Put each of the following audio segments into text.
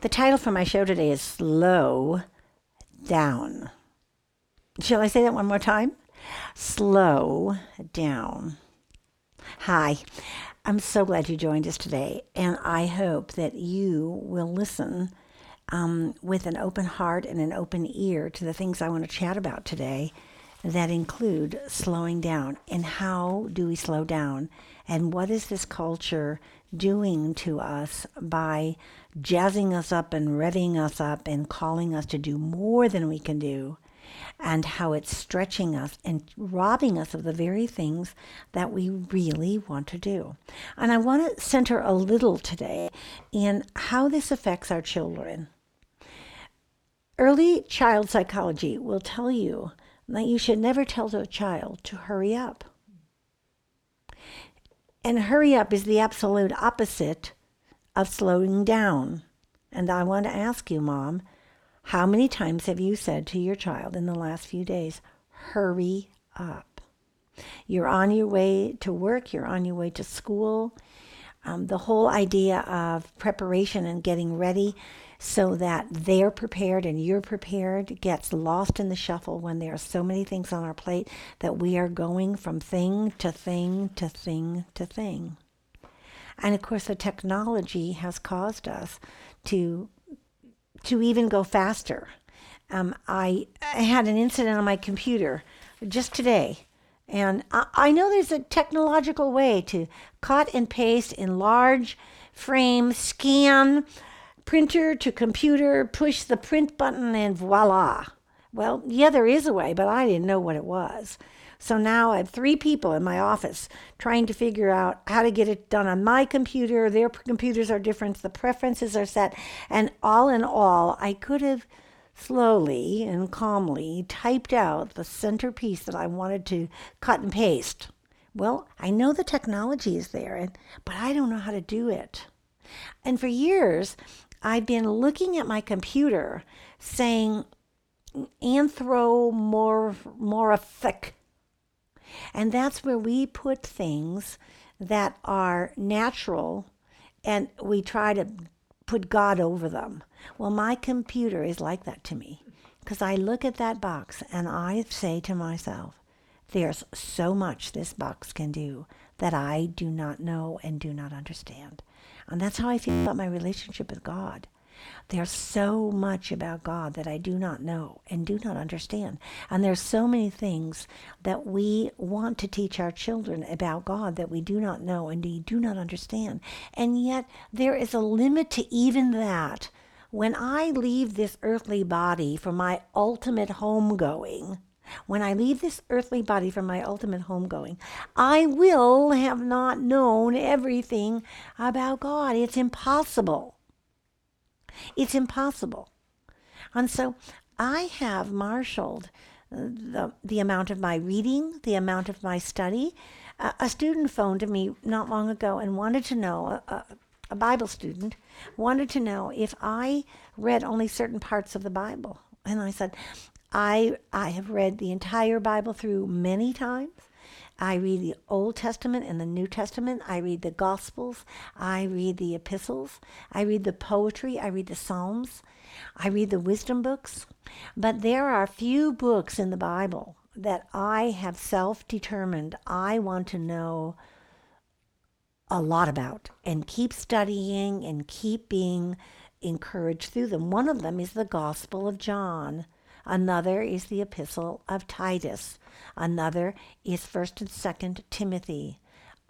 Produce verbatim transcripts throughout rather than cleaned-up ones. The title for my show today is Slow Down. Shall I say that one more time? Slow down. Hi, I'm so glad you joined us today, and I hope that you will listen um, with an open heart and an open ear to the things I want to chat about today that include slowing down. And how do we slow down? And what is this culture doing to us by jazzing us up and readying us up and calling us to do more than we can do, and how it's stretching us and robbing us of the very things that we really want to do? And I want to center a little today in how this affects our children. Early child psychology will tell you that you should never tell a child to hurry up. And hurry up is the absolute opposite of slowing down. And I want to ask you, Mom, how many times have you said to your child in the last few days, hurry up? You're on your way to work, you're on your way to school. Um, the whole idea of preparation and getting ready so that they're prepared and you're prepared gets lost in the shuffle when there are so many things on our plate that we are going from thing to thing to thing to thing. And of course, the technology has caused us to to even go faster. Um, I, I had an incident on my computer just today, and I, I know there's a technological way to cut and paste, enlarge, frame, scan, printer to computer, push the print button, and voila. Well, yeah, there is a way, but I didn't know what it was. So now I have three people in my office trying to figure out how to get it done on my computer. Their computers are different. The preferences are set. And all in all, I could have slowly and calmly typed out the centerpiece that I wanted to cut and paste. Well, I know the technology is there, but I don't know how to do it. And for years, I've been looking at my computer saying anthropomorphic. And that's where we put things that are natural and we try to put God over them. Well, my computer is like that to me, because I look at that box and I say to myself, there's so much this box can do that I do not know and do not understand. And that's how I feel about my relationship with God. There's so much about God that I do not know and do not understand. And there's so many things that we want to teach our children about God that we do not know and we do not understand. And yet there is a limit to even that. When I leave this earthly body for my ultimate homegoing, when I leave this earthly body for my ultimate homegoing, I will have not known everything about God. It's impossible. It's impossible. And so I have marshaled the, the amount of my reading, the amount of my study. Uh, a student phoned to me not long ago and wanted to know, a, a Bible student, wanted to know if I read only certain parts of the Bible. And I said, I I have read the entire Bible through many times. I read the Old Testament and the New Testament. I read the Gospels. I read the Epistles. I read the poetry. I read the Psalms. I read the wisdom books. But there are few books in the Bible that I have self-determined I want to know a lot about and keep studying and keep being encouraged through them. One of them is the Gospel of John. Another is the Epistle of Titus. Another is First and Second Timothy.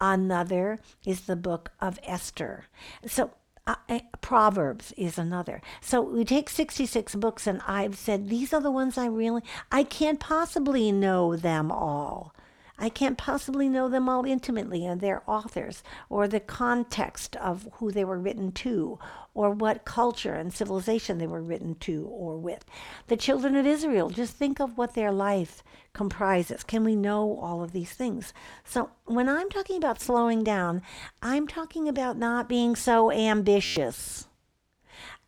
Another is the book of Esther. So uh, uh, Proverbs is another. So we take sixty-six books, and I've said, these are the ones I really, I can't possibly know them all. I can't possibly know them all intimately, and their authors, or the context of who they were written to, or what culture and civilization they were written to or with. The children of Israel, just think of what their life comprises. Can we know all of these things? So when I'm talking about slowing down, I'm talking about not being so ambitious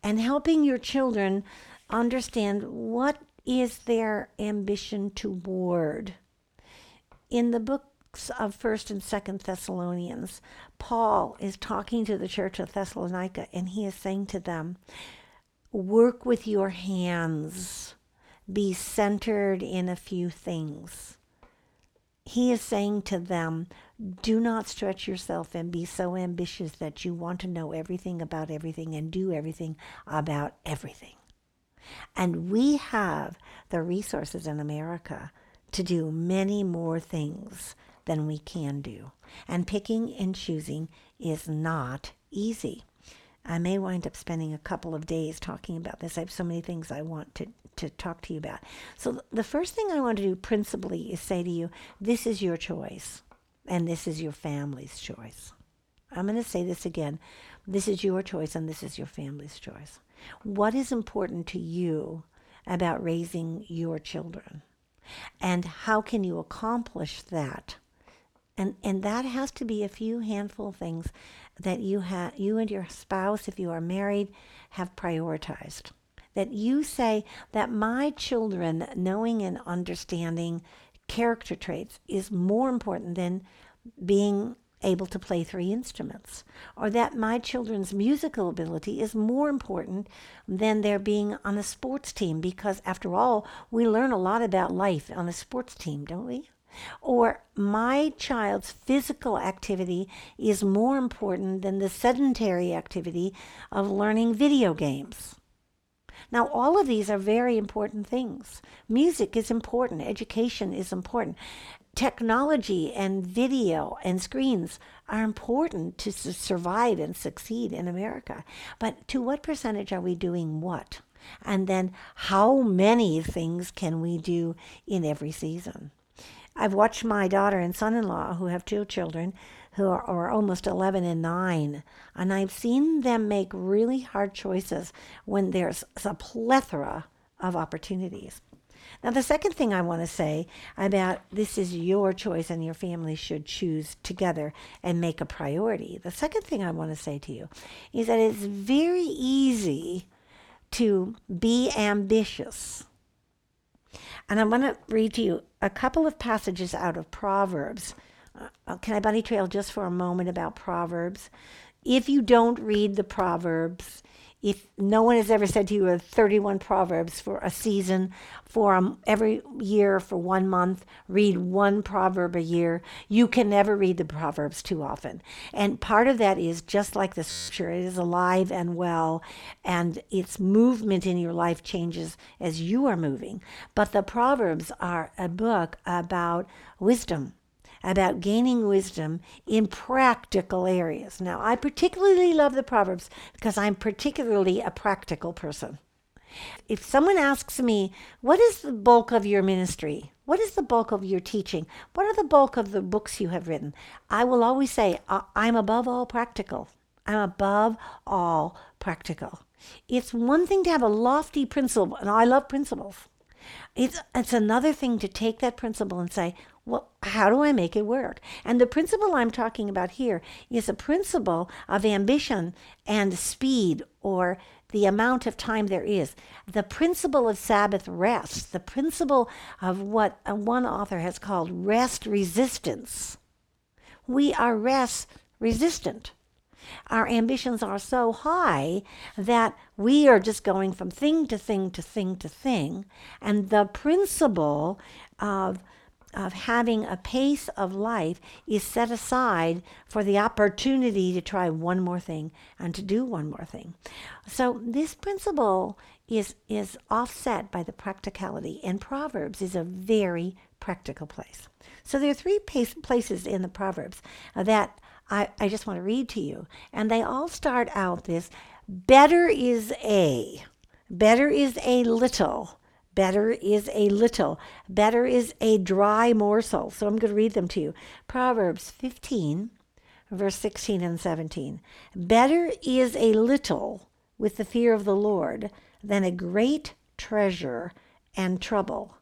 and helping your children understand what is their ambition toward. In the books of First and Second Thessalonians, Paul is talking to the church of Thessalonica, and he is saying to them, Work with your hands. Be centered in a few things. He is saying to them, do not stretch yourself and be so ambitious that you want to know everything about everything and do everything about everything. And we have the resources in America to do many more things than we can do. And picking and choosing is not easy. I may wind up spending a couple of days talking about this. I have so many things I want to, to talk to you about. So the first thing I want to do principally is say to you, this is your choice, and this is your family's choice. I'm going to say this again. This is your choice, and this is your family's choice. What is important to you about raising your children? And how can you accomplish that? And and that has to be a few handful of things that you have, you and your spouse, if you are married, have prioritized. That you say that my children knowing and understanding character traits is more important than being able to play three instruments, or that my children's musical ability is more important than their being on a sports team, because after all, we learn a lot about life on a sports team, don't we? Or my child's physical activity is more important than the sedentary activity of learning video games. Now, all of these are very important things. Music is important. Education is important. Technology and video and screens are important to su- survive and succeed in America. But to what percentage are we doing what? And then how many things can we do in every season? I've watched my daughter and son-in-law, who have two children, who are, are almost eleven and nine, and I've seen them make really hard choices when there's a plethora of opportunities. Now, the second thing I want to say about this is your choice and your family should choose together and make a priority. The second thing I want to say to you is that it's very easy to be ambitious. And I'm going to read to you a couple of passages out of Proverbs. Uh, can I bunny trail just for a moment about Proverbs? If you don't read the Proverbs, if no one has ever said to you there are thirty-one Proverbs for a season, for um, every year, for one month, read one proverb a year, you can never read the Proverbs too often. And part of that is just like the scripture, it is alive and well, and its movement in your life changes as you are moving. But the Proverbs are a book about wisdom, about gaining wisdom in practical areas. Now, I particularly love the Proverbs because I'm particularly a practical person. If someone asks me, what is the bulk of your ministry? What is the bulk of your teaching? What are the bulk of the books you have written? I will always say, I'm above all practical. I'm above all practical. It's one thing to have a lofty principle, and I love principles. It's, it's another thing to take that principle and say, well, how do I make it work? And the principle I'm talking about here is a principle of ambition and speed, or the amount of time there is. The principle of Sabbath rest, the principle of what one author has called rest resistance. We are rest resistant. Our ambitions are so high that we are just going from thing to thing to thing to thing. And the principle of of having a pace of life is set aside for the opportunity to try one more thing and to do one more thing. So this principle is is offset by the practicality, and Proverbs is a very practical place. So there are three pace, places in the Proverbs that I, I just want to read to you, and they all start out this, better is a, better is a little, better is a little, better is a dry morsel. So I'm going to read them to you. Proverbs fifteen, verse sixteen and seventeen. Better is a little with the fear of the Lord than a great treasure and trouble.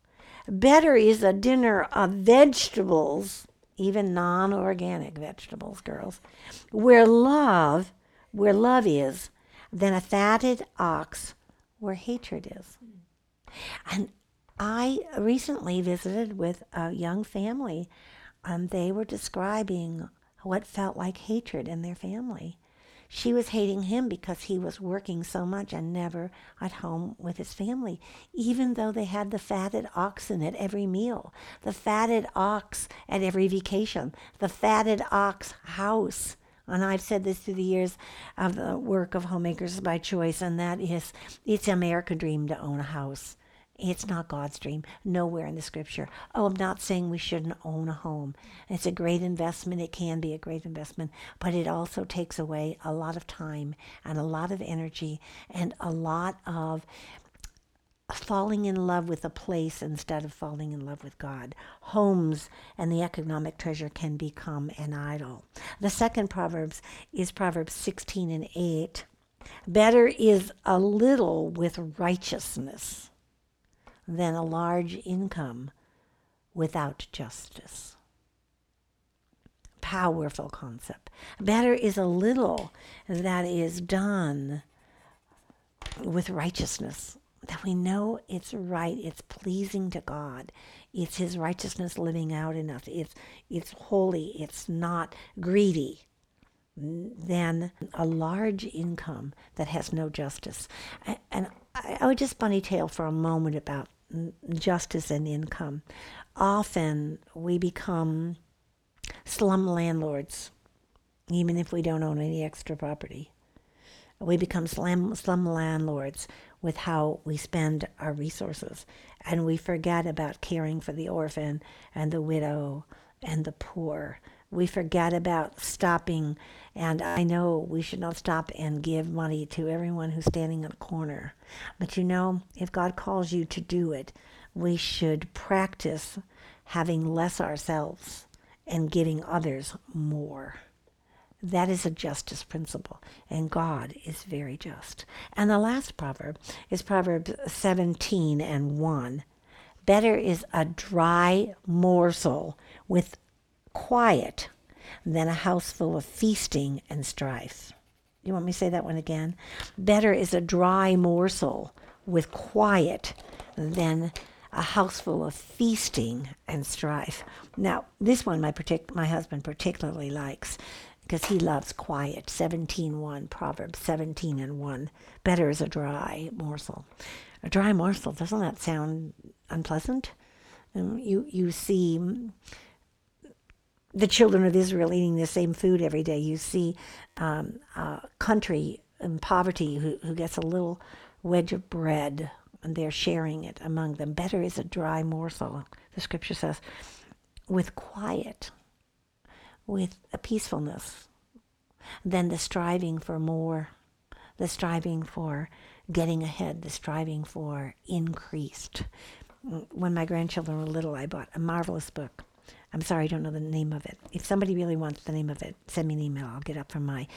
Better is a dinner of vegetables, even non-organic vegetables, girls, where love, where love is, than a fatted ox where hatred is. And I recently visited with a young family, and they were describing what felt like hatred in their family. She was hating him because he was working so much and never at home with his family, even though they had the fatted oxen at every meal, the fatted ox at every vacation, the fatted ox house. And I've said this through the years of the work of Homemakers by Choice, and that is, it's an American dream to own a house. It's not God's dream, nowhere in the scripture. Oh, I'm not saying we shouldn't own a home. It's a great investment. It can be a great investment, but it also takes away a lot of time and a lot of energy and a lot of falling in love with a place instead of falling in love with God. Homes and the economic treasure can become an idol. The second Proverbs is Proverbs sixteen and eight. Better is a little with righteousness than a large income without justice. Powerful concept. Better is a little that is done with righteousness, that we know it's right, it's pleasing to God, it's His righteousness living out in us, it's, it's holy, it's not greedy, than a large income that has no justice. And I would just bunnytail for a moment about justice and income. Often we become slum landlords, even if we don't own any extra property. We become slum, slum landlords with how we spend our resources, and we forget about caring for the orphan and the widow and the poor. We forget about stopping, and I know we should not stop and give money to everyone who's standing in a corner. But you know, if God calls you to do it, we should practice having less ourselves and giving others more. That is a justice principle, and God is very just. And the last proverb is Proverbs seventeen and one. Better is a dry morsel with quiet than a house full of feasting and strife. You want me to say that one again? Better is a dry morsel with quiet than a house full of feasting and strife. Now, this one my partic- my husband particularly likes, because he loves quiet. seventeen one, Proverbs seventeen and one. Better is a dry morsel. A dry morsel, doesn't that sound unpleasant? Um, you you see the children of Israel eating the same food every day. You see um, a country in poverty who, who gets a little wedge of bread, and they're sharing it among them. Better is a dry morsel, the scripture says, with quiet, with a peacefulness, than the striving for more, the striving for getting ahead, the striving for increased. When my grandchildren were little, I bought a marvelous book. I'm sorry, I don't know the name of it. If somebody really wants the name of it, send me an email. I'll get up from my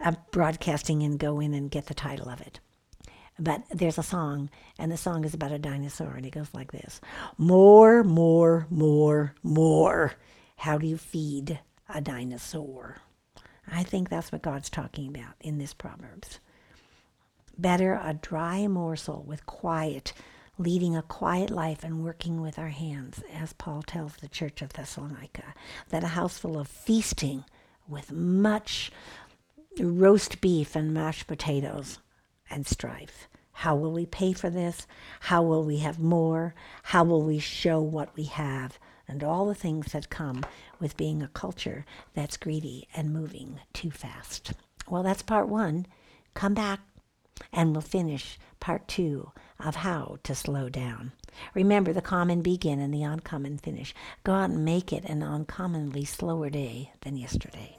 uh, broadcasting and go in and get the title of it. But there's a song, and the song is about a dinosaur, and it goes like this. More, more, more, more. How do you feed a dinosaur? I think that's what God's talking about in this Proverbs. Better a dry morsel with quiet, leading a quiet life and working with our hands, as Paul tells the church of Thessalonica, that a house full of feasting with much roast beef and mashed potatoes and strife. How will we pay for this? How will we have more? How will we show what we have? And all the things that come with being a culture that's greedy and moving too fast. Well, that's part one. Come back and we'll finish part two of how to slow down. Remember the common begin and the uncommon finish. Go out and make it an uncommonly slower day than yesterday.